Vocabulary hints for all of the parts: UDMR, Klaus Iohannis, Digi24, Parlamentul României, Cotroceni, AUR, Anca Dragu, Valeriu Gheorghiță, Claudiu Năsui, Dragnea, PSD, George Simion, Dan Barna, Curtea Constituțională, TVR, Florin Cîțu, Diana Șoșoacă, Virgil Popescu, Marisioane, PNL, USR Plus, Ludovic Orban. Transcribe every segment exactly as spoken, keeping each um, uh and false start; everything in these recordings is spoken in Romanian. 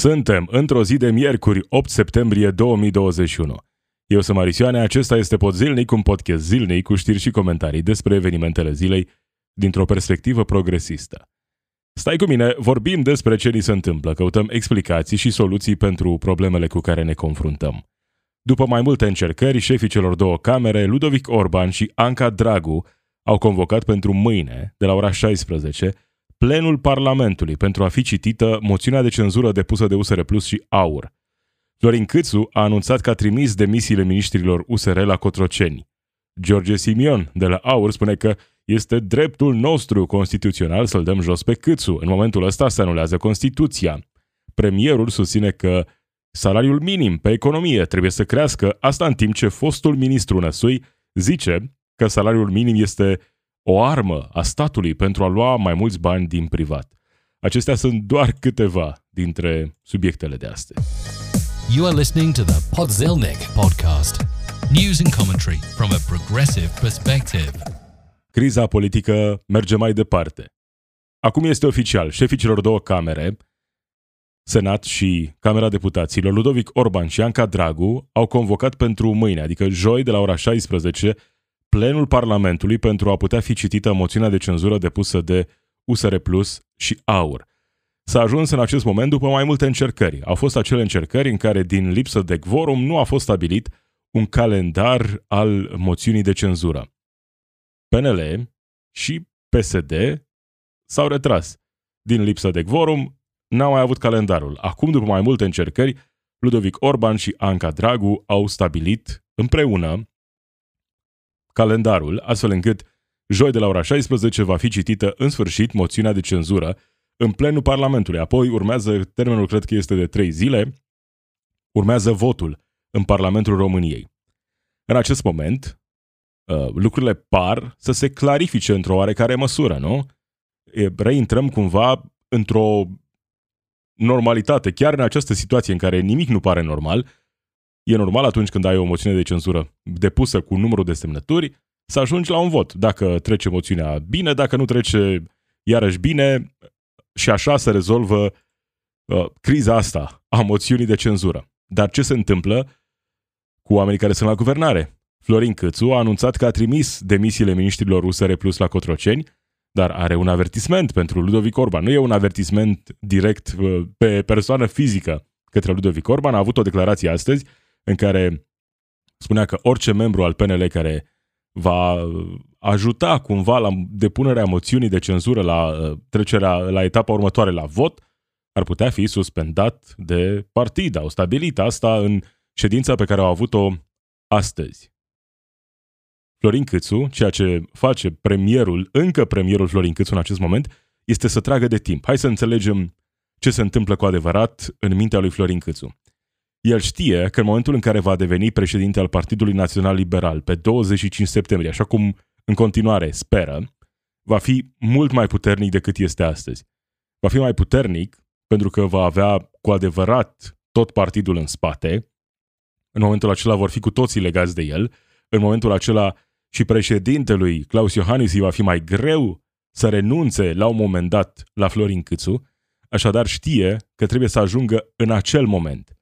Suntem într-o zi de miercuri, opt septembrie două mii douăzeci și unu. Eu sunt Marisioane, acesta este Pod Zilnic, un podcast zilnic cu știri și comentarii despre evenimentele zilei dintr-o perspectivă progresistă. Stai cu mine, vorbim despre ce ni se întâmplă, căutăm explicații și soluții pentru problemele cu care ne confruntăm. După mai multe încercări, șefii celor două camere, Ludovic Orban și Anca Dragu, au convocat pentru mâine, de la ora șaisprezece, plenul Parlamentului pentru a fi citită moțiunea de cenzură depusă de U S R Plus și A U R. Florin Cîțu a anunțat că a trimis demisiile miniștrilor U S R la Cotroceni. George Simion, de la A U R, spune că este dreptul nostru constituțional să-l dăm jos pe Cîțu. În momentul ăsta se anulează Constituția. Premierul susține că salariul minim pe economie trebuie să crească, asta în timp ce fostul ministru Năsui zice că salariul minim este o armă a statului pentru a lua mai mulți bani din privat. Acestea sunt doar câteva dintre subiectele de astăzi. You are listening to the Pod Zilnic podcast. News and commentary from a progressive perspective. Criza politică merge mai departe. Acum este oficial, șefii celor două camere, Senat și Camera Deputaților, Ludovic Orban și Anca Dragu, au convocat pentru mâine, adică joi, de la ora șaisprezece, plenul Parlamentului pentru a putea fi citită moțiunea de cenzură depusă de U S R Plus și A U R. S-a ajuns în acest moment după mai multe încercări. Au fost acele încercări în care, din lipsă de quorum, nu a fost stabilit un calendar al moțiunii de cenzură. P N L și P S D s-au retras. Din lipsă de quorum, n-au mai avut calendarul. Acum, după mai multe încercări, Ludovic Orban și Anca Dragu au stabilit împreună calendarul, astfel încât joi de la ora șaisprezece va fi citită în sfârșit moțiunea de cenzură în plenul Parlamentului. Apoi urmează, termenul cred că este de trei zile, urmează votul în Parlamentul României. În acest moment, lucrurile par să se clarifice într-o oarecare măsură, nu? Reintrăm cumva într-o normalitate, chiar în această situație în care nimic nu pare normal. E normal atunci când ai o moțiune de cenzură depusă cu numărul de semnături să ajungi la un vot. Dacă trece moțiunea, bine, dacă nu trece, iarăși bine, și așa se rezolvă uh, criza asta a moțiunii de cenzură. Dar ce se întâmplă cu oamenii care sunt la guvernare? Florin Cîțu a anunțat că a trimis demisiile miniștrilor U S R Plus la Cotroceni, dar are un avertisment pentru Ludovic Orban. Nu e un avertisment direct uh, pe persoană fizică către Ludovic Orban. A avut o declarație astăzi în care spunea că orice membru al P N L care va ajuta cumva la depunerea moțiunii de cenzură, la trecerea la etapa următoare la vot, ar putea fi suspendat de partid. Au stabilit asta în ședința pe care au avut-o astăzi. Florin Cîțu, ceea ce face premierul, încă premierul Florin Cîțu în acest moment, este să tragă de timp. Hai să înțelegem ce se întâmplă cu adevărat în mintea lui Florin Cîțu. El știe că în momentul în care va deveni președinte al Partidului Național Liberal pe douăzeci și cinci septembrie, așa cum în continuare speră, va fi mult mai puternic decât este astăzi. Va fi mai puternic pentru că va avea cu adevărat tot partidul în spate. În momentul acela vor fi cu toții legați de el. În momentul acela și președintelui Klaus Iohannis va fi mai greu să renunțe la un moment dat la Florin Cîțu. Așadar știe că trebuie să ajungă în acel moment,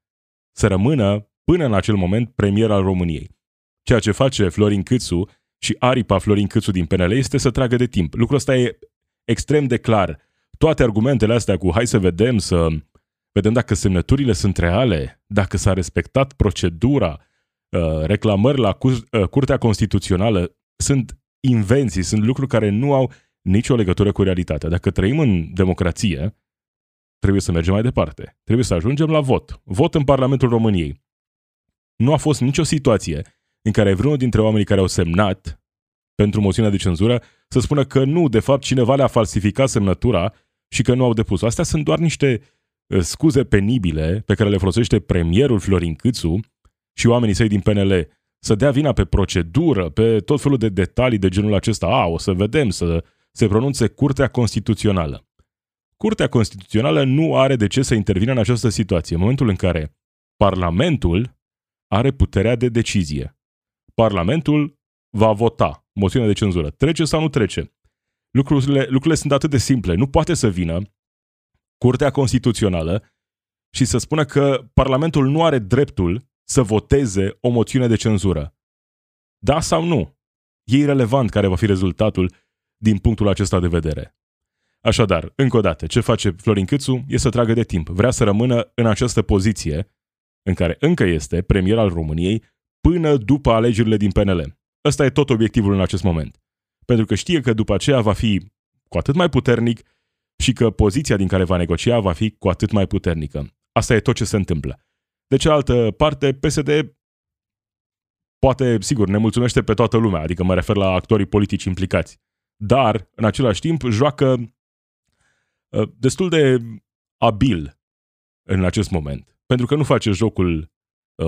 să rămână până în acel moment premier al României. Ceea ce face Florin Cîțu și aripa Florin Cîțu din P N L este să tragă de timp. Lucrul ăsta e extrem de clar. Toate argumentele astea cu hai să vedem, să vedem dacă semnăturile sunt reale, dacă s-a respectat procedura, reclamări la Curtea Constituțională, sunt invenții, sunt lucruri care nu au nicio legătură cu realitatea. Dacă trăim în democrație, trebuie să mergem mai departe. Trebuie să ajungem la vot. Vot în Parlamentul României. Nu a fost nicio situație în care vreunul dintre oamenii care au semnat pentru moțiunea de cenzură să spună că nu, de fapt, cineva le-a falsificat semnătura și că nu au depus. Astea sunt doar niște scuze penibile pe care le folosește premierul Florin Cîțu și oamenii săi din P N L să dea vina pe procedură, pe tot felul de detalii de genul acesta. A, o să vedem, să se pronunțe Curtea Constituțională. Curtea Constituțională nu are de ce să intervină în această situație, în momentul în care Parlamentul are puterea de decizie. Parlamentul va vota moțiunea de cenzură. Trece sau nu trece? Lucrurile, lucrurile sunt atât de simple. Nu poate să vină Curtea Constituțională și să spună că Parlamentul nu are dreptul să voteze o moțiune de cenzură. Da sau nu? E irelevant care va fi rezultatul din punctul acesta de vedere. Așadar, încă o dată, ce face Florin Cîțu e să tragă de timp. Vrea să rămână în această poziție în care încă este premier al României până după alegerile din P N L. Ăsta e tot obiectivul în acest moment. Pentru că știe că după aceea va fi cu atât mai puternic și că poziția din care va negocia va fi cu atât mai puternică. Asta e tot ce se întâmplă. De cealaltă parte, P S D poate, sigur, ne mulțumește pe toată lumea, adică mă refer la actorii politici implicați, dar, în același timp, joacă destul de abil în acest moment, pentru că nu face jocul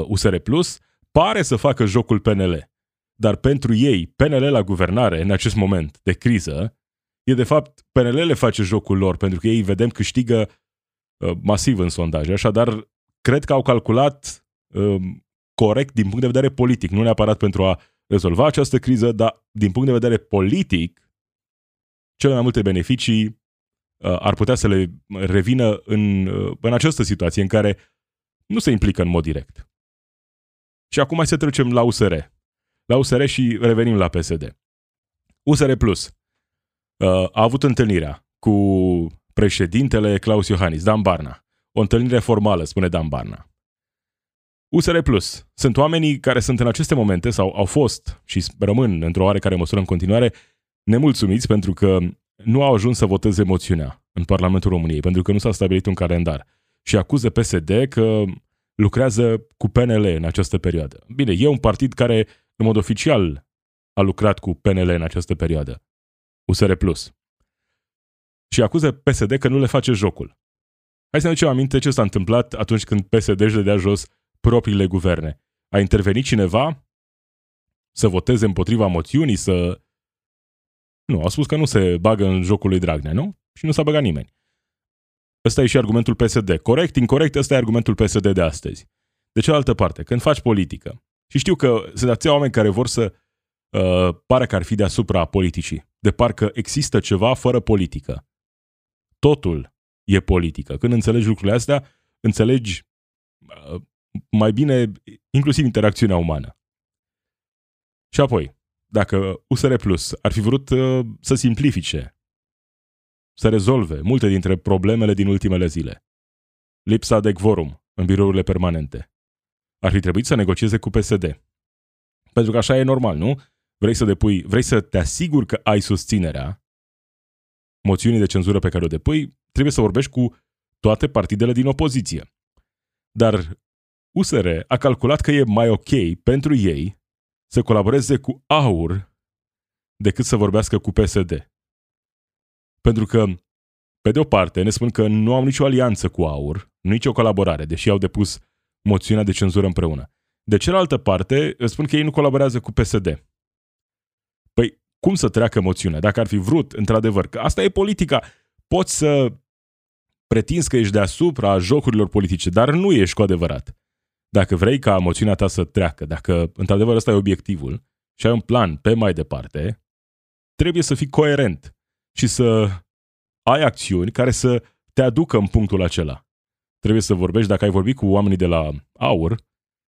U S R Plus, pare să facă jocul P N L, dar pentru ei, P N L la guvernare, în acest moment de criză, e de fapt, P N L le face jocul lor, pentru că ei, vedem, câștigă masiv în sondaje, așadar, cred că au calculat corect din punct de vedere politic, nu neapărat pentru a rezolva această criză, dar din punct de vedere politic, cele mai multe beneficii uh, ar putea să le revină în, uh, în această situație în care nu se implică în mod direct. Și acum hai să trecem la U S R. La U S R și revenim la P S D. U S R Plus uh, a avut întâlnirea cu președintele Klaus Iohannis, Dan Barna. O întâlnire formală, spune Dan Barna. U S R Plus sunt oamenii care sunt în aceste momente sau au fost și rămân într-o oarecare măsură în continuare nemulțumiți pentru că nu au ajuns să voteze moțiunea în Parlamentul României, pentru că nu s-a stabilit un calendar și acuză P S D că lucrează cu P N L în această perioadă. Bine, e un partid care în mod oficial a lucrat cu P N L în această perioadă, U S R Plus, și acuză P S D că nu le face jocul. Hai să ne ducem aminte ce s-a întâmplat atunci când P S D își dădea jos propriile guverne. A intervenit cineva să voteze împotriva moțiunii, să... Nu, a spus că nu se bagă în jocul lui Dragnea, nu? Și nu s-a băgat nimeni. Ăsta e și argumentul P S D. Corect, incorect, ăsta e argumentul P S D de astăzi. De cealaltă parte, când faci politică, și știu că sunt atâția oameni care vor să uh, pare că ar fi deasupra politicii, de parcă există ceva fără politică. Totul e politică. Când înțelegi lucrurile astea, înțelegi uh, mai bine, inclusiv interacțiunea umană. Și apoi, dacă U S R Plus ar fi vrut uh, să simplifice, să rezolve multe dintre problemele din ultimele zile, lipsa de quorum în birourile permanente, ar fi trebuit să negocieze cu P S D. Pentru că așa e normal, nu? Vrei să depui, vrei să te asiguri că ai susținerea moțiunii de cenzură pe care o depui, trebuie să vorbești cu toate partidele din opoziție. Dar U S R a calculat că e mai ok pentru ei să colaboreze cu A U R decât să vorbească cu P S D. Pentru că, pe de o parte, ne spun că nu am nicio alianță cu A U R, nicio colaborare, deși au depus moțiunea de cenzură împreună. De cealaltă parte, spun că ei nu colaborează cu P S D. Păi, cum să treacă moțiunea? Dacă ar fi vrut, într-adevăr, că asta e politica, poți să pretinzi că ești deasupra jocurilor politice, dar nu ești cu adevărat. Dacă vrei ca moțiunea ta să treacă, dacă într-adevăr ăsta e obiectivul și ai un plan pe mai departe, trebuie să fii coerent și să ai acțiuni care să te aducă în punctul acela. Trebuie să vorbești, dacă ai vorbit cu oamenii de la A U R,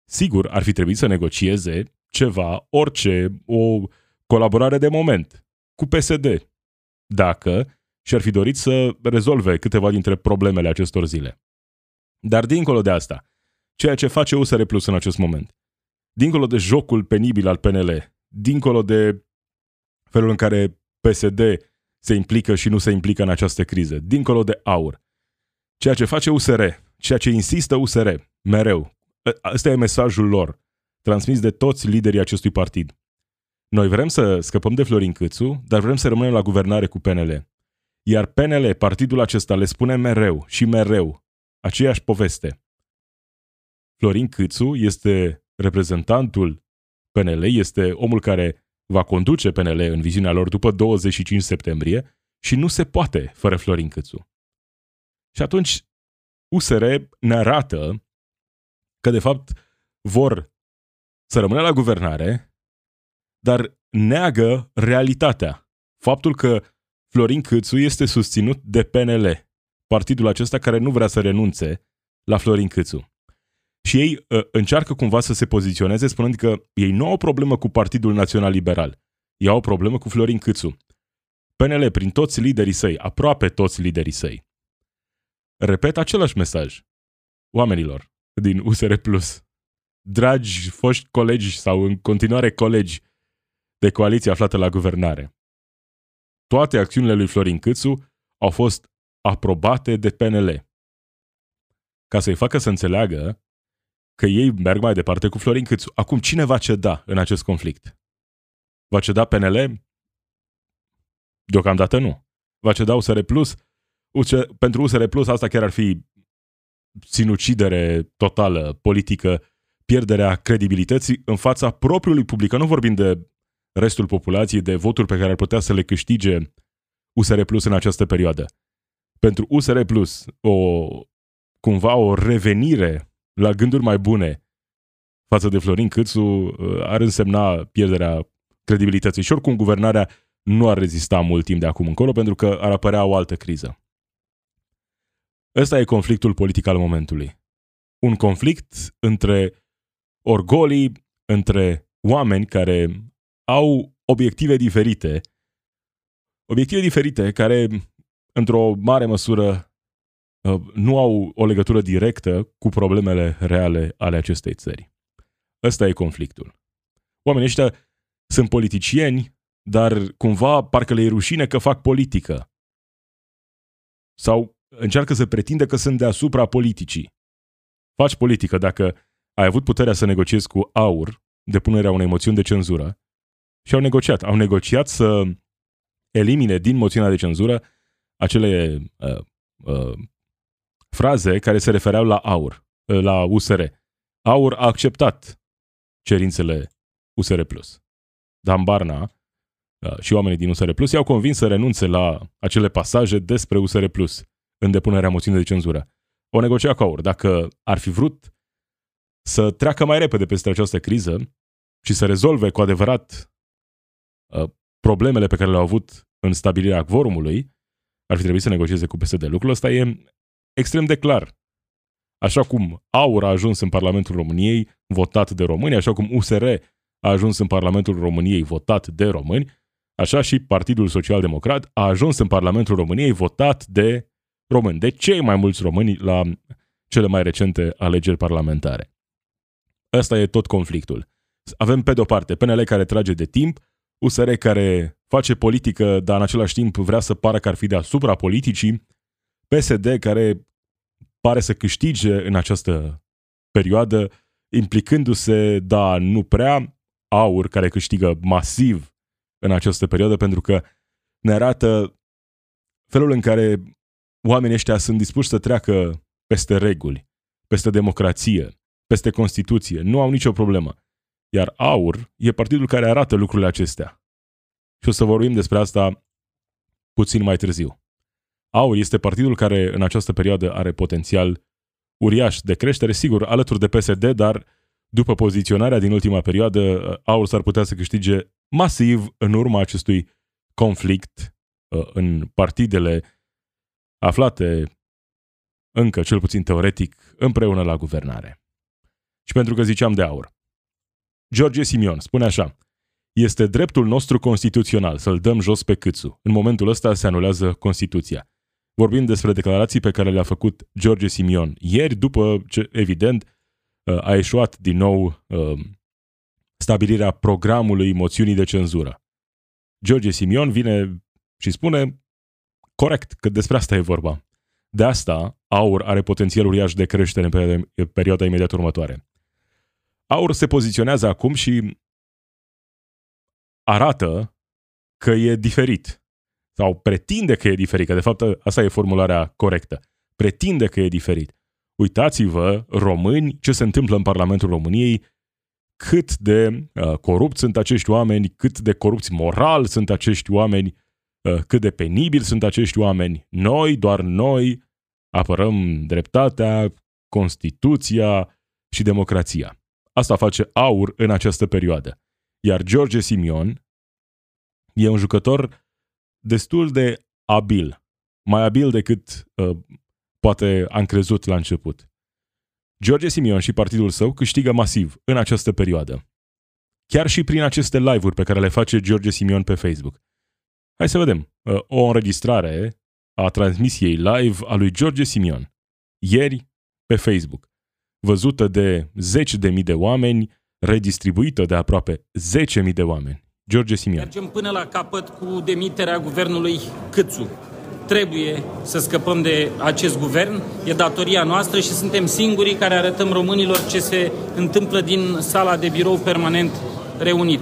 sigur ar fi trebuit să negocieze ceva, orice, o colaborare de moment cu P S D, dacă și-ar fi dorit să rezolve câteva dintre problemele acestor zile. Dar dincolo de asta, ceea ce face U S R Plus în acest moment, dincolo de jocul penibil al P N L, dincolo de felul în care P S D se implică și nu se implică în această criză, dincolo de A U R, ceea ce face U S R, ceea ce insistă U S R mereu, ăsta e mesajul lor, transmis de toți liderii acestui partid. Noi vrem să scăpăm de Florin Cîțu, dar vrem să rămânem la guvernare cu P N L. Iar P N L, partidul acesta, le spune mereu și mereu aceeași poveste. Florin Cîțu este reprezentantul P N L, este omul care va conduce P N L în viziunea lor după douăzeci și cinci septembrie și nu se poate fără Florin Cîțu. Și atunci U S R ne arată că de fapt vor să rămână la guvernare, dar neagă realitatea. Faptul că Florin Cîțu este susținut de P N L, partidul acesta care nu vrea să renunțe la Florin Cîțu. Și ei uh, încearcă cumva să se poziționeze spunând că ei nu au o problemă cu Partidul Național Liberal. Ei au o problemă cu Florin Cîțu. P N L, prin toți liderii săi, aproape toți liderii săi, repet același mesaj oamenilor din U S R Plus. Dragi foști colegi sau în continuare colegi de coaliție aflată la guvernare, toate acțiunile lui Florin Cîțu au fost aprobate de P N L. Ca să-i facă să înțeleagă că ei merg mai departe cu Florin Cîțu. Acum, cine va ceda în acest conflict? Va ceda P N L? Deocamdată nu. Va ceda U S R Plus? U C... Pentru U S R Plus asta chiar ar fi sinucidere totală politică, pierderea credibilității în fața propriului public. Că nu vorbim de restul populației, de voturi pe care ar putea să le câștige U S R Plus în această perioadă. Pentru U S R Plus, o, cumva o revenire la gânduri mai bune față de Florin Cîțu ar însemna pierderea credibilității. Și oricum guvernarea nu ar rezista mult timp de acum încolo, pentru că ar apărea o altă criză. Ăsta e conflictul politic al momentului. Un conflict între orgolii, între oameni care au obiective diferite, obiective diferite care, într-o mare măsură, nu au o legătură directă cu problemele reale ale acestei țări. Ăsta e conflictul. Oamenii ăștia sunt politicieni, dar cumva parcă le e rușine că fac politică. Sau încearcă să pretindă că sunt deasupra politicii. Faci politică dacă ai avut puterea să negociezi cu A U R depunerea unei moțiuni de cenzură și au negociat. Au negociat să elimine din moțiunea de cenzură acele uh, uh, fraze care se refereau la A U R, uh, la U S R. A U R a acceptat cerințele U S R plus. Dan Barna uh, și oamenii din U S R plus i-au convins să renunțe la acele pasaje despre U S R plus în depunerea moțiunii de cenzură. O negocia cu A U R. Dacă ar fi vrut să treacă mai repede peste această criză și să rezolve cu adevărat uh, problemele pe care le-au avut în stabilirea quorumului, ar fi trebuit să negocieze cu P S D. Lucrul ăsta e extrem de clar. Așa cum A U R a ajuns în Parlamentul României votat de români, așa cum U S R a ajuns în Parlamentul României votat de români, așa și Partidul Social-Democrat a ajuns în Parlamentul României votat de români, de cei mai mulți români la cele mai recente alegeri parlamentare. Ăsta e tot conflictul. Avem pe de-o parte P N L care trage de timp, U S R care face politică, dar în același timp vrea să pară că ar fi deasupra politicii, P S D care pare să câștige în această perioadă, implicându-se, dar nu prea, A U R care câștigă masiv în această perioadă, pentru că ne arată felul în care oamenii ăștia sunt dispuși să treacă peste reguli, peste democrație, peste Constituție. Nu au nicio problemă. Iar A U R e partidul care arată lucrurile acestea. Și o să vorbim despre asta puțin mai târziu. A U R este partidul care în această perioadă are potențial uriaș de creștere, sigur, alături de P S D, dar după poziționarea din ultima perioadă, A U R s-ar putea să câștige masiv în urma acestui conflict în partidele aflate, încă cel puțin teoretic, împreună la guvernare. Și pentru că ziceam de A U R. George Simion spune așa: este dreptul nostru constituțional să-l dăm jos pe Cîțu. În momentul ăsta se anulează Constituția. Vorbim despre declarații pe care le-a făcut George Simion ieri, după ce, evident, a eșuat din nou stabilirea programului moțiunii de cenzură. George Simion vine și spune corect că despre asta e vorba. De asta, A U R are potențial uriaș de creștere în perioada, perioada imediat următoare. A U R se poziționează acum și arată că e diferit. Sau pretinde că e diferit, că de fapt asta e formularea corectă. Pretinde că e diferit. Uitați-vă, români, ce se întâmplă în Parlamentul României, cât de uh, corupți sunt acești oameni, cât de corupți moral sunt acești oameni, cât de penibili sunt acești oameni. Noi, doar noi, apărăm dreptatea, Constituția și democrația. Asta face A U R în această perioadă. Iar George Simion e un jucător destul de abil, mai abil decât uh, poate am crezut la început. George Simion și partidul său câștigă masiv în această perioadă. Chiar și prin aceste live-uri pe care le face George Simion pe Facebook. Hai să vedem. O înregistrare a transmisiei live a lui George Simion. Ieri, pe Facebook. Văzută de zeci de mii de oameni, redistribuită de aproape zece mii de oameni. George Simion. Mergem până la capăt cu demiterea guvernului Cîțu. Trebuie să scăpăm de acest guvern, e datoria noastră și suntem singurii care arătăm românilor ce se întâmplă din sala de birou permanent reunit.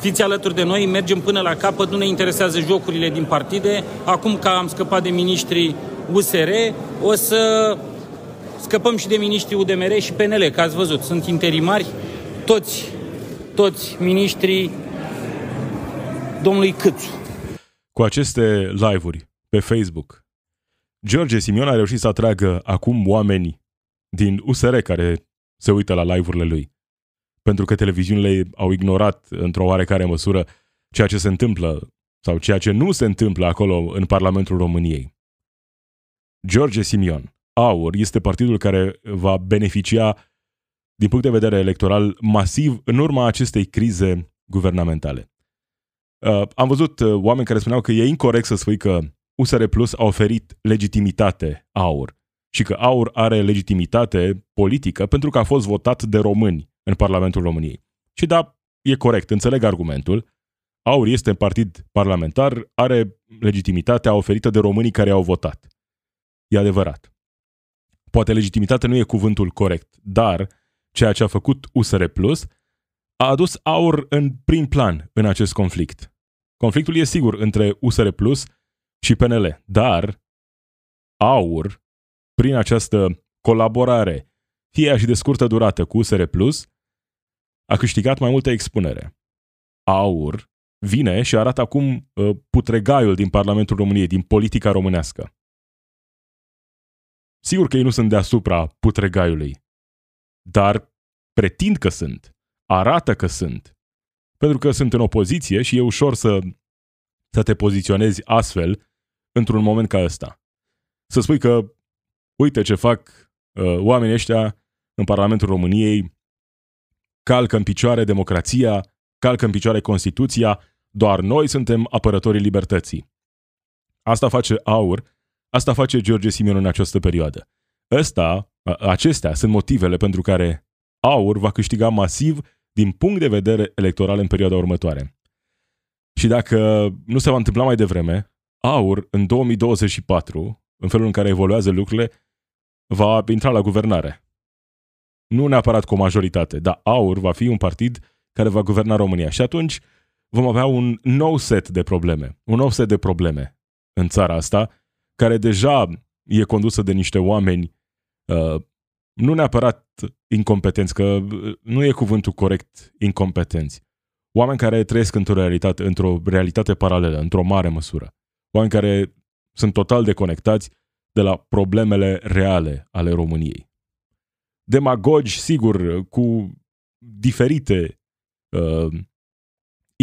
Fiți alături de noi, mergem până la capăt, nu ne interesează jocurile din partide. Acum că am scăpat de miniștrii U S R, o să scăpăm și de miniștrii U D M R și P N L, că ați văzut, sunt interimari, toți, toți miniștrii domnului Cîțu. Cu aceste live-uri pe Facebook, George Simion a reușit să atragă acum oameni din U S R care se uită la live-urile lui. Pentru că televiziunile au ignorat într-o oarecare măsură ceea ce se întâmplă sau ceea ce nu se întâmplă acolo în Parlamentul României. George Simion, A U R, este partidul care va beneficia din punct de vedere electoral masiv în urma acestei crize guvernamentale. Am văzut oameni care spuneau că e incorect să spui că U S R Plus a oferit legitimitate A U R și că A U R are legitimitate politică pentru că a fost votat de români în Parlamentul României. Și da, e corect, înțeleg argumentul. A U R este partid parlamentar, are legitimitatea oferită de românii care au votat. E adevărat. Poate legitimitatea nu e cuvântul corect, dar ceea ce a făcut U S R Plus a adus A U R în prim plan în acest conflict. Conflictul e sigur între U S R Plus și P N L, dar A U R, prin această colaborare, fie și de scurtă durată cu U S R plus, a câștigat mai multă expunere. A U R vine și arată acum putregaiul din Parlamentul României, din politica românească. Sigur că ei nu sunt deasupra putregaiului, dar pretind că sunt, arată că sunt, pentru că sunt în opoziție și e ușor să, să te poziționezi astfel într-un moment ca ăsta. Să spui că, uite ce fac uh, oamenii ăștia în Parlamentul României, calcă în picioare democrația, calcă în picioare Constituția, doar noi suntem apărătorii libertății. Asta face A U R, asta face George Simion în această perioadă. Ăsta, acestea sunt motivele pentru care A U R va câștiga masiv din punct de vedere electoral în perioada următoare. Și dacă nu se va întâmpla mai devreme, A U R în două mii douăzeci și patru, în felul în care evoluează lucrurile, va intra la guvernare. Nu neapărat cu o majoritate, dar A U R va fi un partid care va guverna România. Și atunci vom avea un nou set de probleme. Un nou set de probleme în țara asta, care deja e condusă de niște oameni uh, nu neapărat incompetenți, că nu e cuvântul corect incompetenți. Oameni care trăiesc într-o realitate, într-o realitate paralelă, într-o mare măsură. Oameni care sunt total deconectați de la problemele reale ale României. Demagogi, sigur, cu diferite uh,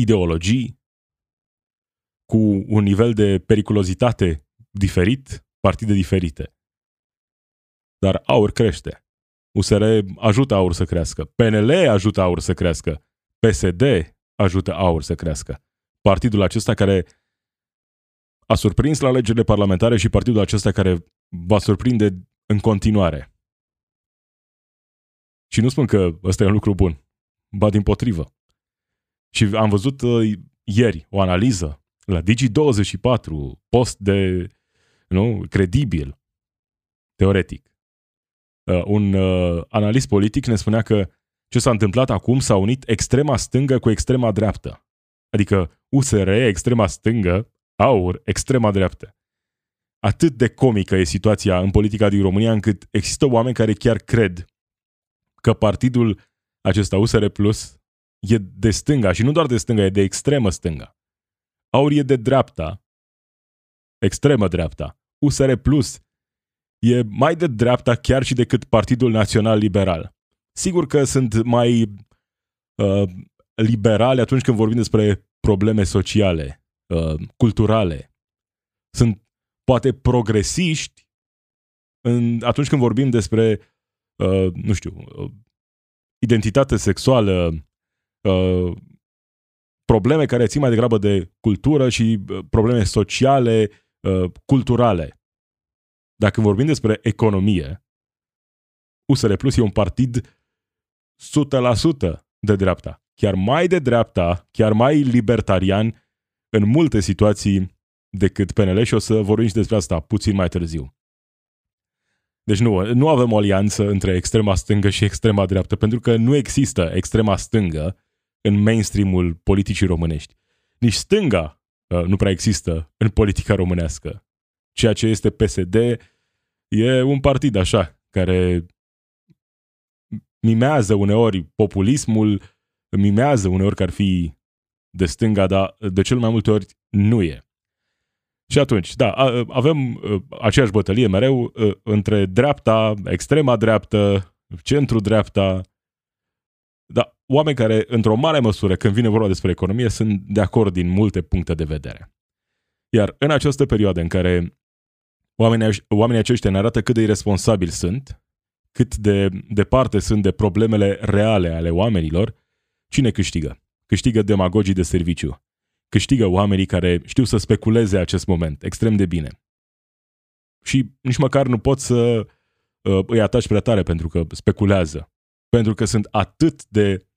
ideologii, cu un nivel de periculozitate diferit, partide diferite. Dar A U R crește. U S R ajută A U R să crească. P N L ajută A U R să crească. P S D ajută A U R să crească. Partidul acesta care a surprins la alegerile parlamentare și partidul acesta care va surprinde în continuare. Și nu spun că ăsta e un lucru bun. Ba dimpotrivă. Și am văzut ieri o analiză la Digi douăzeci și patru, post de, nu, credibil, teoretic. Uh, un uh, analist politic ne spunea că ce s-a întâmplat acum s-a unit extrema stângă cu extrema dreaptă. Adică U S R, extrema stângă, A U R, extrema dreaptă. Atât de comică e situația în politica din România, încât există oameni care chiar cred că partidul acesta U S R Plus e de stânga și nu doar de stânga, e de extremă stânga. A U R e de dreapta, extremă dreapta. U S R Plus e mai de dreapta chiar și decât Partidul Național Liberal. Sigur că sunt mai uh, liberale atunci când vorbim despre probleme sociale, uh, culturale. Sunt poate progresiști în, atunci când vorbim despre uh, nu știu, uh, identitate sexuală, uh, probleme care țin mai degrabă de cultură și uh, probleme sociale, uh, culturale. Dacă vorbim despre economie, U S R Plus e un partid o sută la sută de dreapta. Chiar mai de dreapta, chiar mai libertarian în multe situații decât P N L și o să vorbim și despre asta puțin mai târziu. Deci nu, nu avem o alianță între extrema stângă și extrema dreaptă, pentru că nu există extrema stângă în mainstream-ul politicii românești. Nici stânga uh, nu prea există în politica românească. Ceea ce este P S D e un partid așa, care mimează uneori populismul, mimează uneori că ar fi de stânga, dar de cel mai multe ori nu e. Și atunci, da, avem aceeași bătălie mereu între dreapta, extrema dreaptă, centru dreapta, dar oameni care, într-o mare măsură, când vine vorba despre economie, sunt de acord din multe puncte de vedere. Iar în această perioadă în care oamenii, oamenii aceștia ne arată cât de irresponsabili sunt, cât de departe sunt de problemele reale ale oamenilor, cine câștigă? Câștigă demagogii de serviciu. Câștigă oamenii care știu să speculeze acest moment extrem de bine. Și nici măcar nu pot să uh, îi ataci prea tare pentru că speculează. Pentru că sunt atât de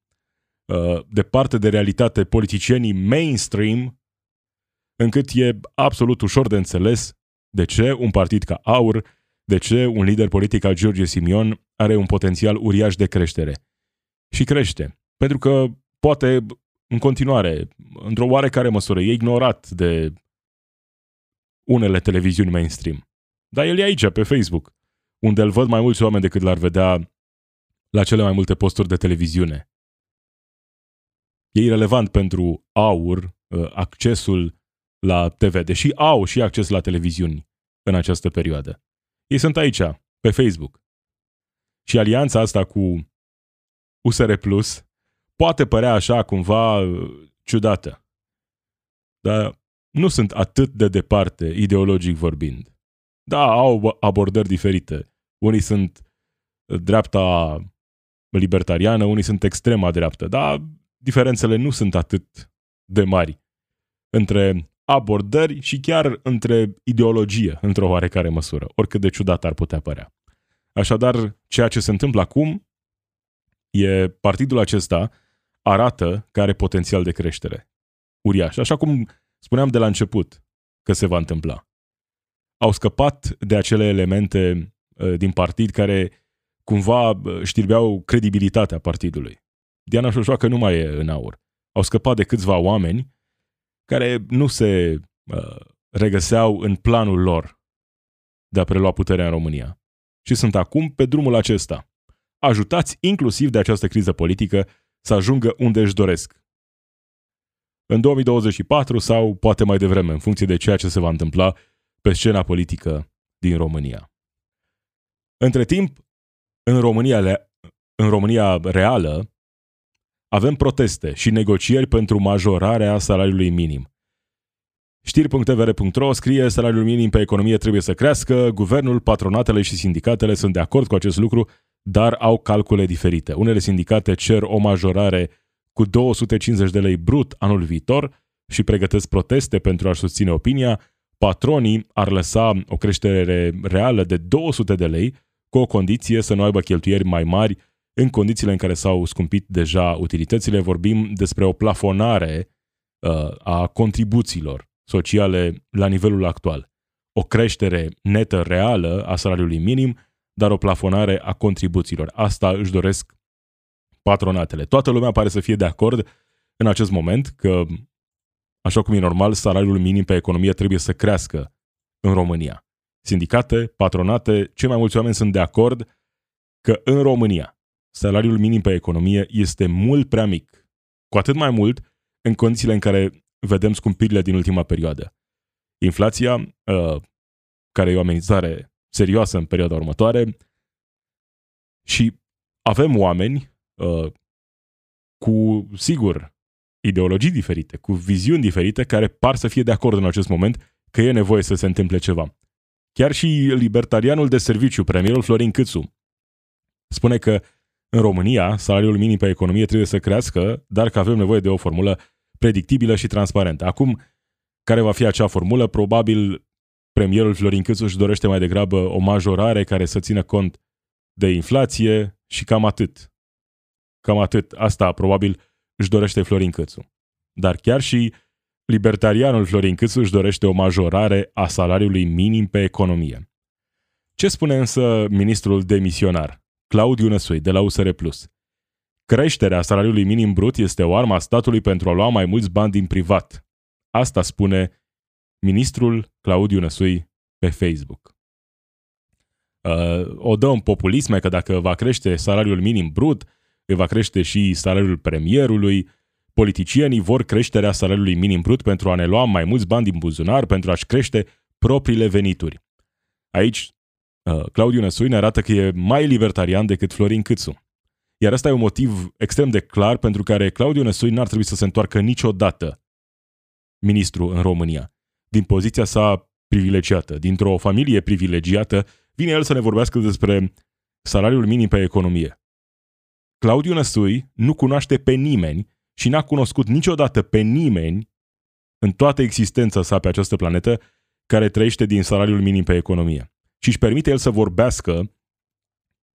uh, departe de realitate politicienii mainstream, încât e absolut ușor de înțeles de ce un partid ca AUR, de ce un lider politic al George Simion are un potențial uriaș de creștere. Și crește. Pentru că poate, în continuare, într-o oarecare măsură, e ignorat de unele televiziuni mainstream. Dar el e aici, pe Facebook, unde îl văd mai mulți oameni decât l-ar vedea la cele mai multe posturi de televiziune. E irelevant pentru AUR accesul la T V, deși au și acces la televiziuni în această perioadă. Ei sunt aici, pe Facebook. Și alianța asta cu U S R Plus poate părea așa cumva ciudată. Dar nu sunt atât de departe, ideologic vorbind. Da, au abordări diferite. Unii sunt dreapta libertariană, unii sunt extrema dreaptă. Dar diferențele nu sunt atât de mari între abordări și chiar între ideologie, într-o oarecare măsură, oricât de ciudat ar putea părea. Așadar, ceea ce se întâmplă acum e partidul acesta arată că are potențial de creștere uriaș. Așa cum spuneam de la început că se va întâmpla. Au scăpat de acele elemente din partid care cumva știrbeau credibilitatea partidului. Diana Șoșoacă nu mai e în AUR. Au scăpat de câțiva oameni care nu se uh, regăseau în planul lor de a prelua puterea în România. Și sunt acum pe drumul acesta, ajutați inclusiv de această criză politică să ajungă unde își doresc. În două mii douăzeci și patru sau poate mai devreme, în funcție de ceea ce se va întâmpla pe scena politică din România. Între timp, în România, le- în România reală, avem proteste și negocieri pentru majorarea salariului minim. știri punct t v r punct r o scrie: salariul minim pe economie trebuie să crească, guvernul, patronatele și sindicatele sunt de acord cu acest lucru, dar au calcule diferite. Unele sindicate cer o majorare cu două sute cincizeci de lei brut anul viitor și pregătesc proteste pentru a-și susține opinia, patronii ar lăsa o creștere reală de două sute de lei cu o condiție: să nu aibă cheltuieri mai mari în condițiile în care s-au scumpit deja utilitățile. Vorbim despre o plafonare uh, a contribuțiilor sociale la nivelul actual. O creștere netă reală a salariului minim, dar o plafonare a contribuțiilor. Asta își doresc patronatele. Toată lumea pare să fie de acord în acest moment că, așa cum e normal, salariul minim pe economie trebuie să crească în România. Sindicate, patronate, cei mai mulți oameni sunt de acord că în România salariul minim pe economie este mult prea mic. Cu atât mai mult în condițiile în care vedem scumpirile din ultima perioadă. Inflația, uh, care e o amenințare serioasă în perioada următoare, și avem oameni uh, cu, sigur, ideologii diferite, cu viziuni diferite, care par să fie de acord în acest moment că e nevoie să se întâmple ceva. Chiar și libertarianul de serviciu, premierul Florin Cîțu, Spune că în România salariul minim pe economie trebuie să crească, dar că avem nevoie de o formulă predictibilă și transparentă. Acum, care va fi acea formulă? Probabil premierul Florin Cîțu își dorește mai degrabă o majorare care să țină cont de inflație și cam atât. Cam atât. Asta probabil își dorește Florin Cîțu. Dar chiar și libertarianul Florin Cîțu își dorește o majorare a salariului minim pe economie. Ce spune însă ministrul demisionar, Claudiu Năsui, de la U S R Plus? Creșterea salariului minim brut este o armă a statului pentru a lua mai mulți bani din privat. Asta spune ministrul Claudiu Năsui pe Facebook. O dă în populisme că dacă va crește salariul minim brut, îi va crește și salariul premierului. Politicienii vor creșterea salariului minim brut pentru a ne lua mai mulți bani din buzunar, pentru a-și crește propriile venituri. Aici, Claudiu Năsui ne arată că e mai libertarian decât Florin Cîțu. Iar asta e un motiv extrem de clar pentru care Claudiu Năsui n-ar trebui să se întoarcă niciodată ministru în România. Din poziția sa privilegiată, dintr-o familie privilegiată, vine el să ne vorbească despre salariul minim pe economie. Claudiu Năsui nu cunoaște pe nimeni și n-a cunoscut niciodată pe nimeni în toată existența sa pe această planetă care trăiește din salariul minim pe economie. Și își permite el să vorbească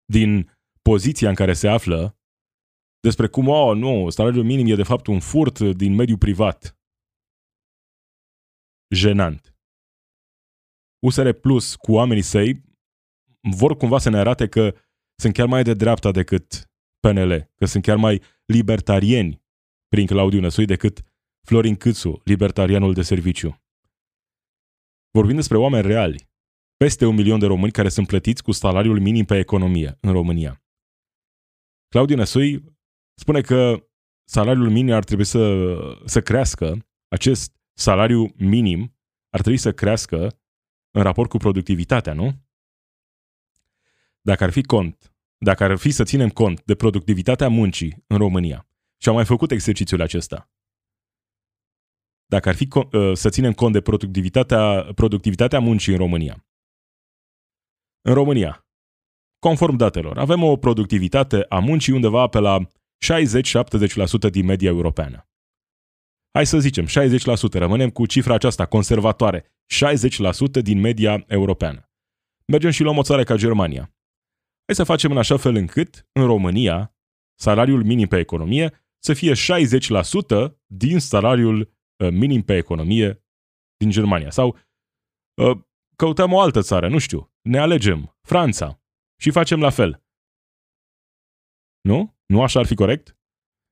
din poziția în care se află despre cum, oh, nu, salariul minim e de fapt un furt din mediul privat. Jenant. U S R Plus cu oamenii săi vor cumva să ne arate că sunt chiar mai de dreapta decât P N L, că sunt chiar mai libertarieni prin Claudiu Năsui decât Florin Cîțu, libertarianul de serviciu. Vorbim despre oameni reali, peste un milion de români care sunt plătiți cu salariul minim pe economie în România. Claudiu Năsui spune că salariul minim ar trebui să, să crească, acest salariu minim ar trebui să crească în raport cu productivitatea, nu? Dacă ar fi cont, dacă ar fi să ținem cont de productivitatea muncii în România, și am mai făcut exercițiul acesta. Dacă ar fi să ținem cont de productivitatea, productivitatea muncii în România. În România, conform datelor, avem o productivitate a muncii undeva pe la șaizeci-șaptezeci la sută din media europeană. Hai să zicem, șaizeci la sută, rămânem cu cifra aceasta conservatoare, șaizeci la sută din media europeană. Mergem și luăm o țară ca Germania. Hai să facem în așa fel încât, în România, salariul minim pe economie să fie șaizeci la sută din salariul minim pe economie din Germania. Sau căutăm o altă țară, nu știu, ne alegem Franța și facem la fel. Nu? Nu așa ar fi corect?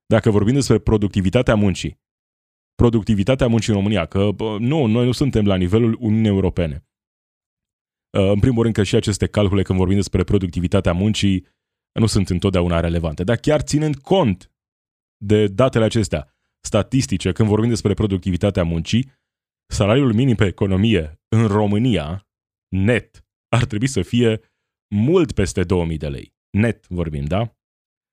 Dacă vorbim despre productivitatea muncii. Productivitatea muncii în România, că nu, noi nu suntem la nivelul Uniunii Europene. În primul rând că și aceste calcule când vorbim despre productivitatea muncii nu sunt întotdeauna relevante, dar chiar ținând cont de datele acestea statistice, când vorbim despre productivitatea muncii, salariul minim pe economie în România, net, ar trebui să fie mult peste două mii de lei. Net vorbim, da?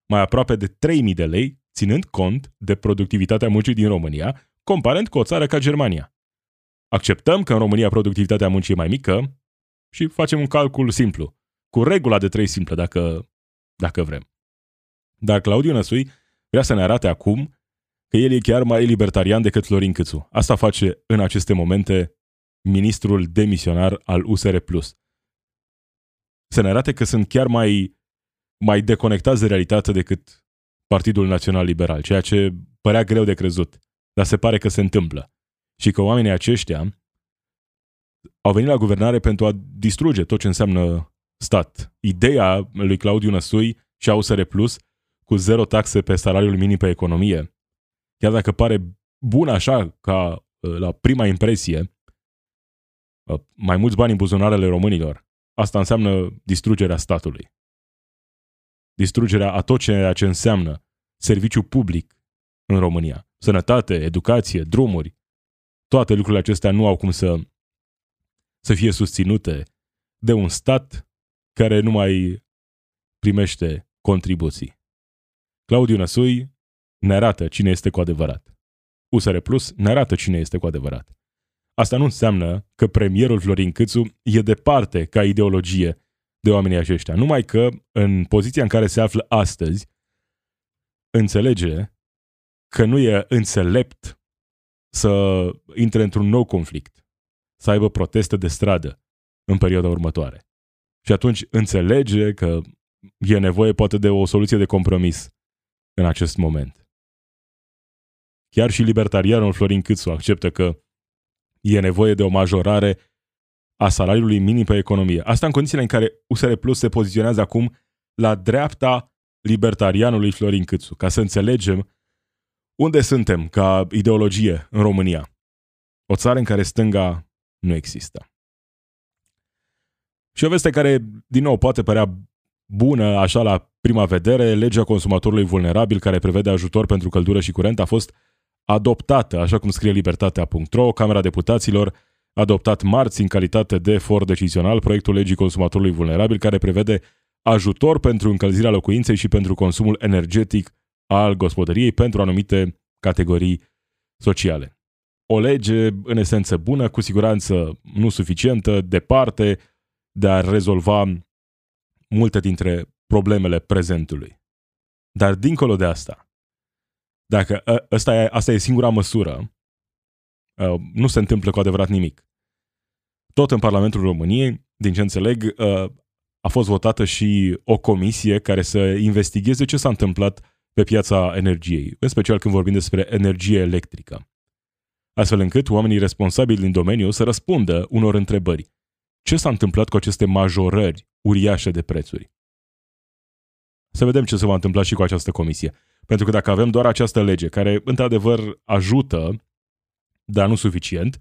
Mai aproape de trei mii de lei, ținând cont de productivitatea muncii din România, comparând cu o țară ca Germania. Acceptăm că în România productivitatea muncii e mai mică și facem un calcul simplu, cu regula de trei simplă, dacă, dacă vrem. Dar Claudiu Năsui vrea să ne arate acum că el e chiar mai libertarian decât Florin Cîțu. Asta face în aceste momente ministrul demisionar al U S R plus. Să ne arate că sunt chiar mai, mai deconectați de realitate decât Partidul Național Liberal, ceea ce părea greu de crezut, dar se pare că se întâmplă. Și că oamenii aceștia au venit la guvernare pentru a distruge tot ce înseamnă stat. Ideea lui Claudiu Năsui și a U S R plus cu zero taxe pe salariul minim pe economie, chiar dacă pare bun așa ca la prima impresie, mai mulți bani în buzunarele românilor, asta înseamnă distrugerea statului. Distrugerea a tot ceea ce înseamnă serviciu public în România. Sănătate, educație, drumuri, toate lucrurile acestea nu au cum să, să fie susținute de un stat care nu mai primește contribuții. Claudiu Năsui ne arată cine este cu adevărat. U S R Plus ne arată cine este cu adevărat. Asta nu înseamnă că premierul Florin Cîțu e departe ca ideologie de oamenii aceștia. Numai că, în poziția în care se află astăzi, înțelege că nu e înțelept să intre într-un nou conflict, să aibă proteste de stradă în perioada următoare. Și atunci înțelege că e nevoie poate de o soluție de compromis în acest moment. Chiar și libertarianul Florin Cîțu acceptă că e nevoie de o majorare a salariului minim pe economie. Asta în condițiile în care U S R Plus se poziționează acum la dreapta libertarianului Florin Cîțu, ca să înțelegem unde suntem ca ideologie în România. O țară în care stânga nu există. Și o veste care, din nou, poate părea bună, așa la prima vedere, legea consumatorului vulnerabil care prevede ajutor pentru căldură și curent a fost adoptată, așa cum scrie libertatea punct ro, Camera Deputaților a adoptat marți în calitate de for decizional proiectul legii consumatorului vulnerabil care prevede ajutor pentru încălzirea locuinței și pentru consumul energetic al gospodăriei pentru anumite categorii sociale. O lege în esență bună, cu siguranță nu suficientă, departe de a rezolva multe dintre problemele prezentului. Dar dincolo de asta, dacă asta e, asta e singura măsură, nu se întâmplă cu adevărat nimic. Tot în Parlamentul României, din ce înțeleg, a fost votată și o comisie care să investigheze ce s-a întâmplat pe piața energiei, în special când vorbim despre energie electrică, astfel încât oamenii responsabili din domeniu să răspundă unor întrebări. Ce s-a întâmplat cu aceste majorări uriașe de prețuri? Să vedem ce se va întâmpla și cu această comisie. Pentru că dacă avem doar această lege, care într-adevăr ajută, dar nu suficient,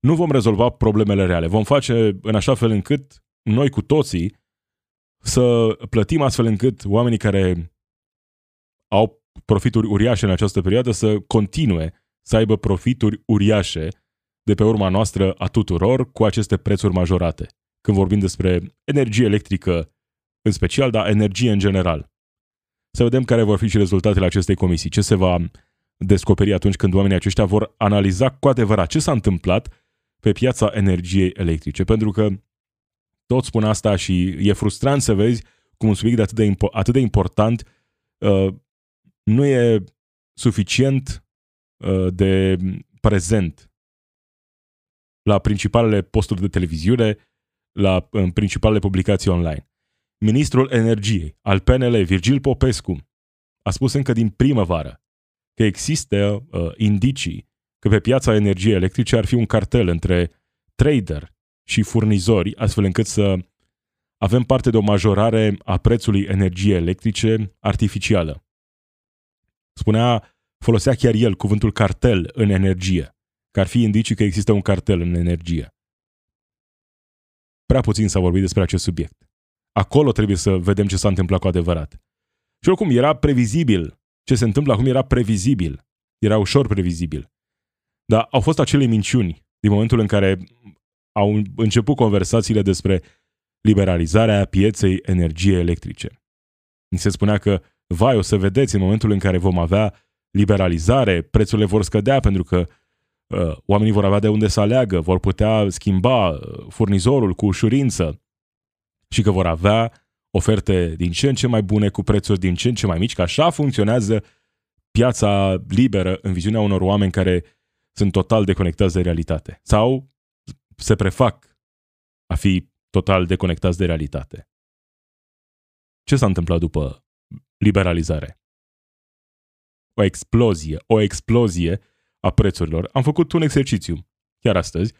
nu vom rezolva problemele reale. Vom face în așa fel încât noi cu toții să plătim astfel încât oamenii care au profituri uriașe în această perioadă să continue să aibă profituri uriașe de pe urma noastră a tuturor cu aceste prețuri majorate. Când vorbim despre energie electrică în special, dar energie în general. Să vedem care vor fi și rezultatele acestei comisii. Ce se va descoperi atunci când oamenii aceștia vor analiza cu adevărat ce s-a întâmplat pe piața energiei electrice. Pentru că toți spun asta și e frustrant să vezi cum un subiect de atât de, impo- atât de important uh, nu e suficient uh, de prezent la principalele posturi de televiziune, la în principalele publicații online. Ministrul Energiei al P N L, Virgil Popescu, a spus încă din primăvară că există uh, indicii că pe piața energiei electrice ar fi un cartel între trader și furnizori, astfel încât să avem parte de o majorare a prețului energiei electrice artificială. Spunea, folosea chiar el cuvântul cartel în energie, că ar fi indicii că există un cartel în energie. Prea puțin s-a vorbit despre acest subiect. Acolo trebuie să vedem ce s-a întâmplat cu adevărat. Și oricum era previzibil. Ce se întâmplă acum era previzibil. Era ușor previzibil. Dar au fost acele minciuni din momentul în care au început conversațiile despre liberalizarea pieței energiei electrice. Mi se spunea că, vai, o să vedeți, în momentul în care vom avea liberalizare, prețurile vor scădea pentru că oamenii vor avea de unde să aleagă, vor putea schimba furnizorul cu ușurință și că vor avea oferte din ce în ce mai bune, cu prețuri din ce în ce mai mici, că așa funcționează piața liberă în viziunea unor oameni care sunt total deconectați de realitate. Sau se prefac a fi total deconectați de realitate. Ce s-a întâmplat după liberalizare? O explozie, o explozie a prețurilor. Am făcut un exercițiu, chiar astăzi,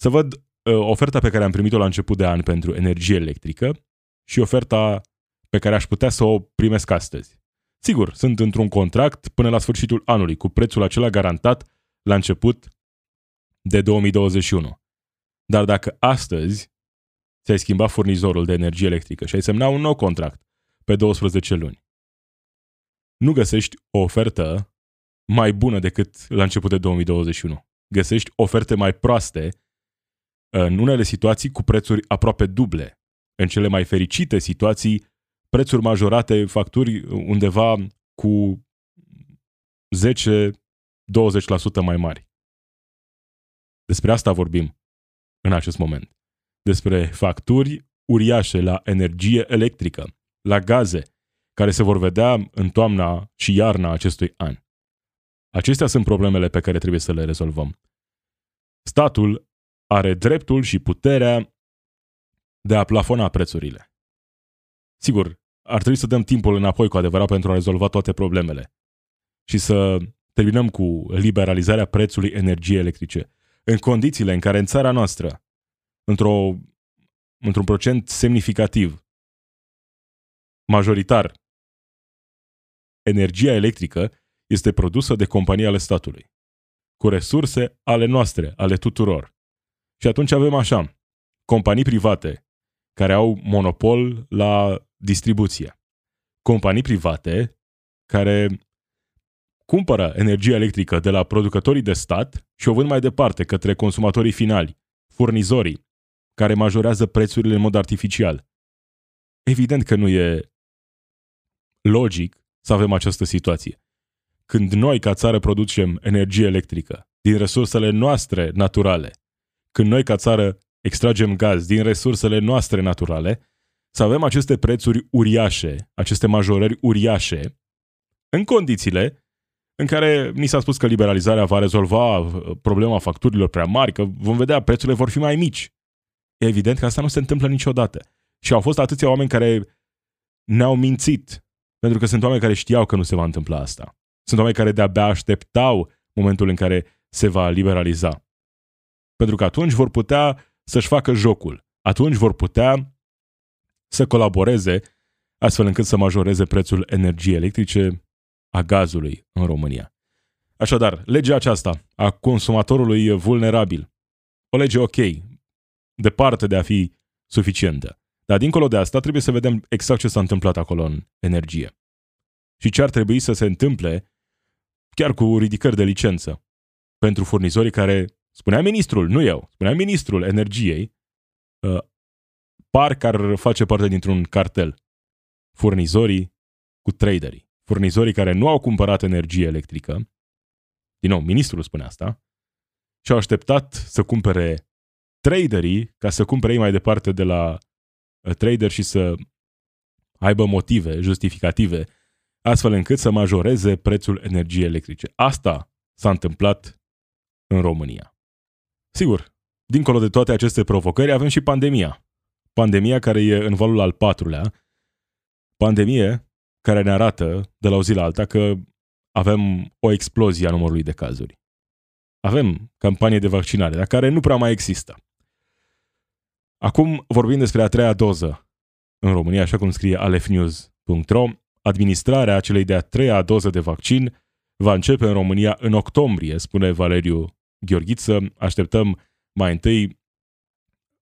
să văd uh, oferta pe care am primit-o la început de an pentru energie electrică și oferta pe care aș putea să o primesc astăzi. Sigur, sunt într-un contract până la sfârșitul anului, cu prețul acela garantat la început de două mii douăzeci și unu. Dar dacă astăzi ți-ai schimbat furnizorul de energie electrică și ai semnat un nou contract pe douăsprezece luni, nu găsești o ofertă mai bună decât la început de două mii douăzeci și unu. Găsești oferte mai proaste, în unele situații cu prețuri aproape duble. În cele mai fericite situații, prețuri majorate, facturi undeva cu zece douăzeci la sută mai mari. Despre asta vorbim în acest moment. Despre facturi uriașe la energie electrică, la gaze, care se vor vedea în toamna și iarna acestui an. Acestea sunt problemele pe care trebuie să le rezolvăm. Statul are dreptul și puterea de a plafona prețurile. Sigur, ar trebui să dăm timpul înapoi cu adevărat pentru a rezolva toate problemele și să terminăm cu liberalizarea prețului energiei electrice, în condițiile în care în țara noastră, într-o, într-un procent semnificativ, majoritar, energia electrică este produsă de companii ale statului, cu resurse ale noastre, ale tuturor. Și atunci avem așa, companii private care au monopol la distribuție. Companii private care cumpără energie electrică de la producătorii de stat și o vând mai departe către consumatorii finali, furnizorii, care majorează prețurile în mod artificial. Evident că nu e logic să avem această situație. Când noi, ca țară, producem energie electrică din resursele noastre naturale, când noi, ca țară, extragem gaz din resursele noastre naturale, să avem aceste prețuri uriașe, aceste majorări uriașe, în condițiile în care ni s-a spus că liberalizarea va rezolva problema facturilor prea mari, că vom vedea, prețurile vor fi mai mici. Evident că asta nu se întâmplă niciodată. Și au fost atâția oameni care ne-au mințit, pentru că sunt oameni care știau că nu se va întâmpla asta. Sunt oameni care de-abia așteptau momentul în care se va liberaliza. Pentru că atunci vor putea să-și facă jocul. Atunci vor putea să colaboreze astfel încât să majoreze prețul energiei electrice, a gazului în România. Așadar, legea aceasta a consumatorului vulnerabil, o lege ok, departe de a fi suficientă. Dar dincolo de asta trebuie să vedem exact ce s-a întâmplat acolo în energie și ce ar trebui să se întâmple chiar cu ridicări de licență pentru furnizorii care, spunea ministrul, nu eu, spunea ministrul energiei, par că ar face parte dintr-un cartel. Furnizorii cu traderii. Furnizorii care nu au cumpărat energie electrică, din nou, ministrul spune asta, și-au așteptat să cumpere traderii ca să cumpere ei mai departe de la trader și să aibă motive justificative astfel încât să majoreze prețul energiei electrice. Asta s-a întâmplat în România. Sigur, dincolo de toate aceste provocări avem și pandemia. Pandemia care e în valul al patrulea. Pandemie care ne arată de la o zi la alta că avem o explozie a numărului de cazuri. Avem campanie de vaccinare, dar care nu prea mai există. Acum vorbim despre a treia doză în România, așa cum scrie alefnews punct ro. Administrarea celei de-a treia doză de vaccin va începe în România în octombrie, spune Valeriu Gheorghiță. Așteptăm mai întâi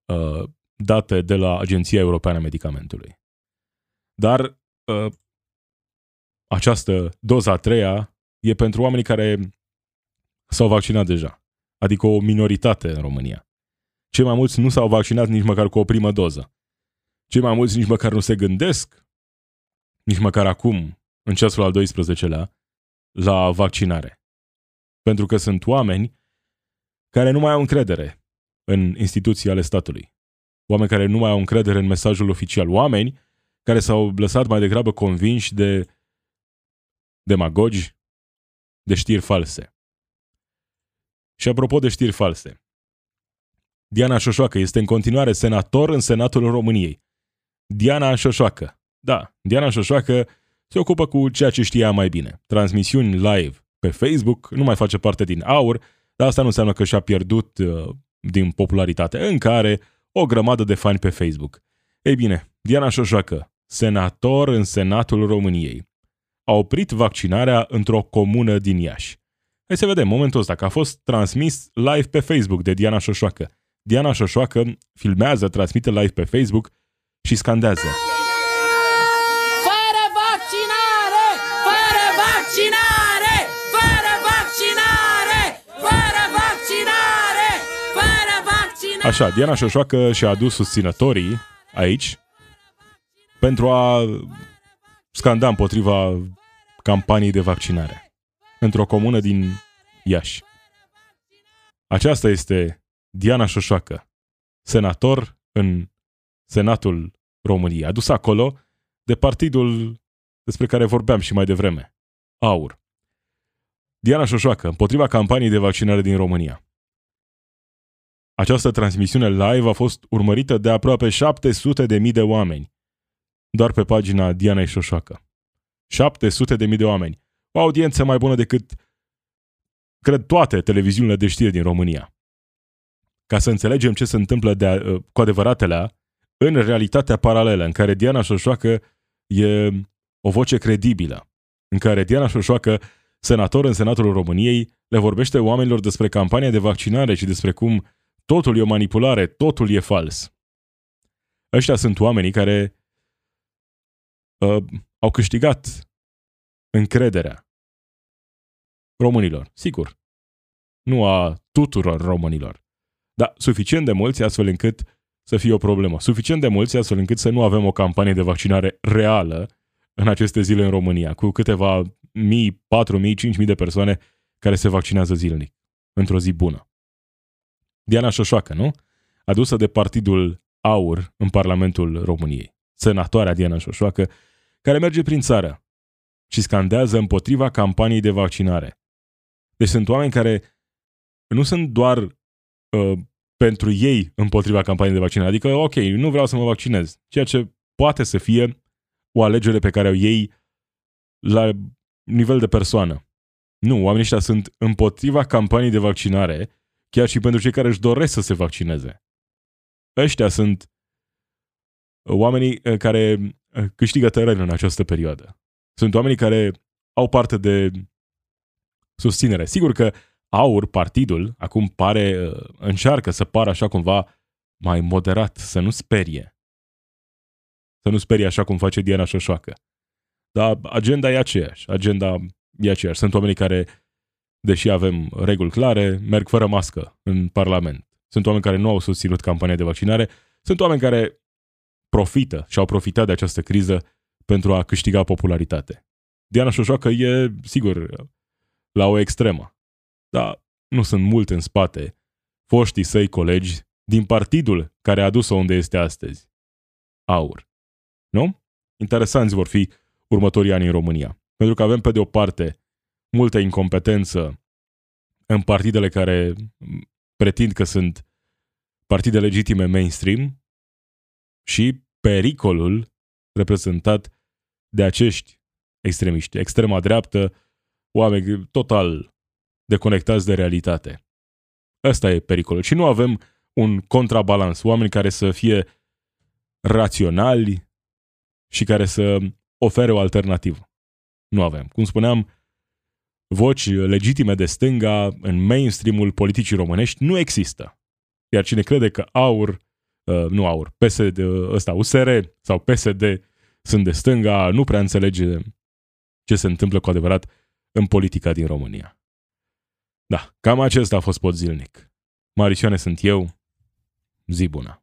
uh, date de la Agenția Europeană a Medicamentului. Dar uh, această doză a treia e pentru oamenii care s-au vaccinat deja, adică o minoritate în România. Cei mai mulți nu s-au vaccinat nici măcar cu o primă doză. Cei mai mulți nici măcar nu se gândesc, nici măcar acum, în ceasul al doisprezecelea, la vaccinare. Pentru că sunt oameni care nu mai au încredere în instituții ale statului. Oameni care nu mai au încredere în mesajul oficial. Oameni care s-au lăsat mai degrabă convinși de demagogi, de știri false. Și apropo de știri false, Diana Șoșoacă este în continuare senator în Senatul României. Diana Șoșoacă. Da, Diana Șoșoacă se ocupă cu ceea ce știa mai bine. Transmisiuni live pe Facebook, nu mai face parte din AUR, dar asta nu înseamnă că și-a pierdut uh, din popularitate, în care o grămadă de fani pe Facebook. Ei bine, Diana Șoșoacă, senator în Senatul României, a oprit vaccinarea într-o comună din Iași. Hai să vedem momentul ăsta, că a fost transmis live pe Facebook de Diana Șoșoacă. Diana Șoșoacă filmează, transmite live pe Facebook și scandează. Fără vaccinare! Fără vaccinare! Fără vaccinare! Fără vaccinare! Fără vaccinare! Așa, Diana Șoșoacă și-a adus susținătorii aici pentru a scanda împotriva campaniei de vaccinare într-o comună din Iași. Aceasta este Diana Șoșoacă, senator în Senatul României, adus acolo de partidul despre care vorbeam și mai devreme, AUR. Diana Șoșoacă, împotriva campaniei de vaccinare din România. Această transmisiune live a fost urmărită de aproape șapte sute de mii de oameni, doar pe pagina Dianei Șoșoacă. șapte sute de mii de oameni. O audiență mai bună decât, cred, toate televiziunile de știri din România. Ca să înțelegem ce se întâmplă de, cu adevăratelea în realitatea paralelă, în care Diana Șoșoacă e o voce credibilă, în care Diana Șoșoacă, senator în Senatul României, le vorbește oamenilor despre campania de vaccinare și despre cum totul e o manipulare, totul e fals. Ăștia sunt oamenii care uh, au câștigat încrederea românilor, sigur. Nu a tuturor românilor, dar suficient de mulți astfel încât să fie o problemă. Suficient de mulți astfel încât să nu avem o campanie de vaccinare reală în aceste zile în România, cu câteva mii, patru mii, cinci mii de persoane care se vaccinează zilnic, într-o zi bună. Diana Șoșoacă, nu? Adusă de Partidul AUR în Parlamentul României. Senatoarea Diana Șoșoacă, care merge prin țară și scandează împotriva campaniei de vaccinare. Deci sunt oameni care nu sunt doar uh, pentru ei împotriva campaniei de vaccinare. Adică, ok, nu vreau să mă vaccinez. Ceea ce poate să fie o alegere pe care o iei la nivel de persoană. Nu, oamenii ăștia sunt împotriva campaniei de vaccinare, chiar și pentru cei care își doresc să se vaccineze. Ăștia sunt oamenii care câștigă teren în această perioadă. Sunt oamenii care au parte de susținere. Sigur că AUR, partidul, acum pare, încearcă să pară așa cumva mai moderat, să nu sperie. Să nu sperie așa cum face Diana Șoșoacă. Dar agenda e aceeași. Agenda e aceeași. Sunt oamenii care, deși avem reguli clare, merg fără mască în Parlament. Sunt oameni care nu au susținut campania de vaccinare. Sunt oameni care profită și au profitat de această criză pentru a câștiga popularitate. Diana Șoșoacă e, sigur, la o extremă. Dar nu sunt mult în spate foștii săi colegi din partidul care a adus-o unde este astăzi. AUR. Nu? Interesanți vor fi următorii ani în România. Pentru că avem, pe de o parte, multă incompetență în partidele care pretind că sunt partide legitime mainstream și pericolul reprezentat de acești extremiști, extrema dreaptă, oameni total deconectați de realitate. Ăsta e pericolul. Și nu avem un contrabalans, oameni care să fie raționali și care să ofere o alternativă. Nu avem. Cum spuneam, voci legitime de stânga în mainstream-ul politicii românești nu există. Iar cine crede că AUR, nu AUR, P S D, ăsta, U S R sau P S D sunt de stânga, nu prea înțelege ce se întâmplă cu adevărat în politica din România. Da, cam acesta a fost Pod Zilnic. Marisioane sunt eu. Zi bună!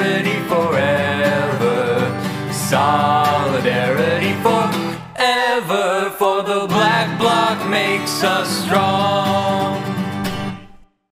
forever, solidarity forever, for the black bloc makes us strong.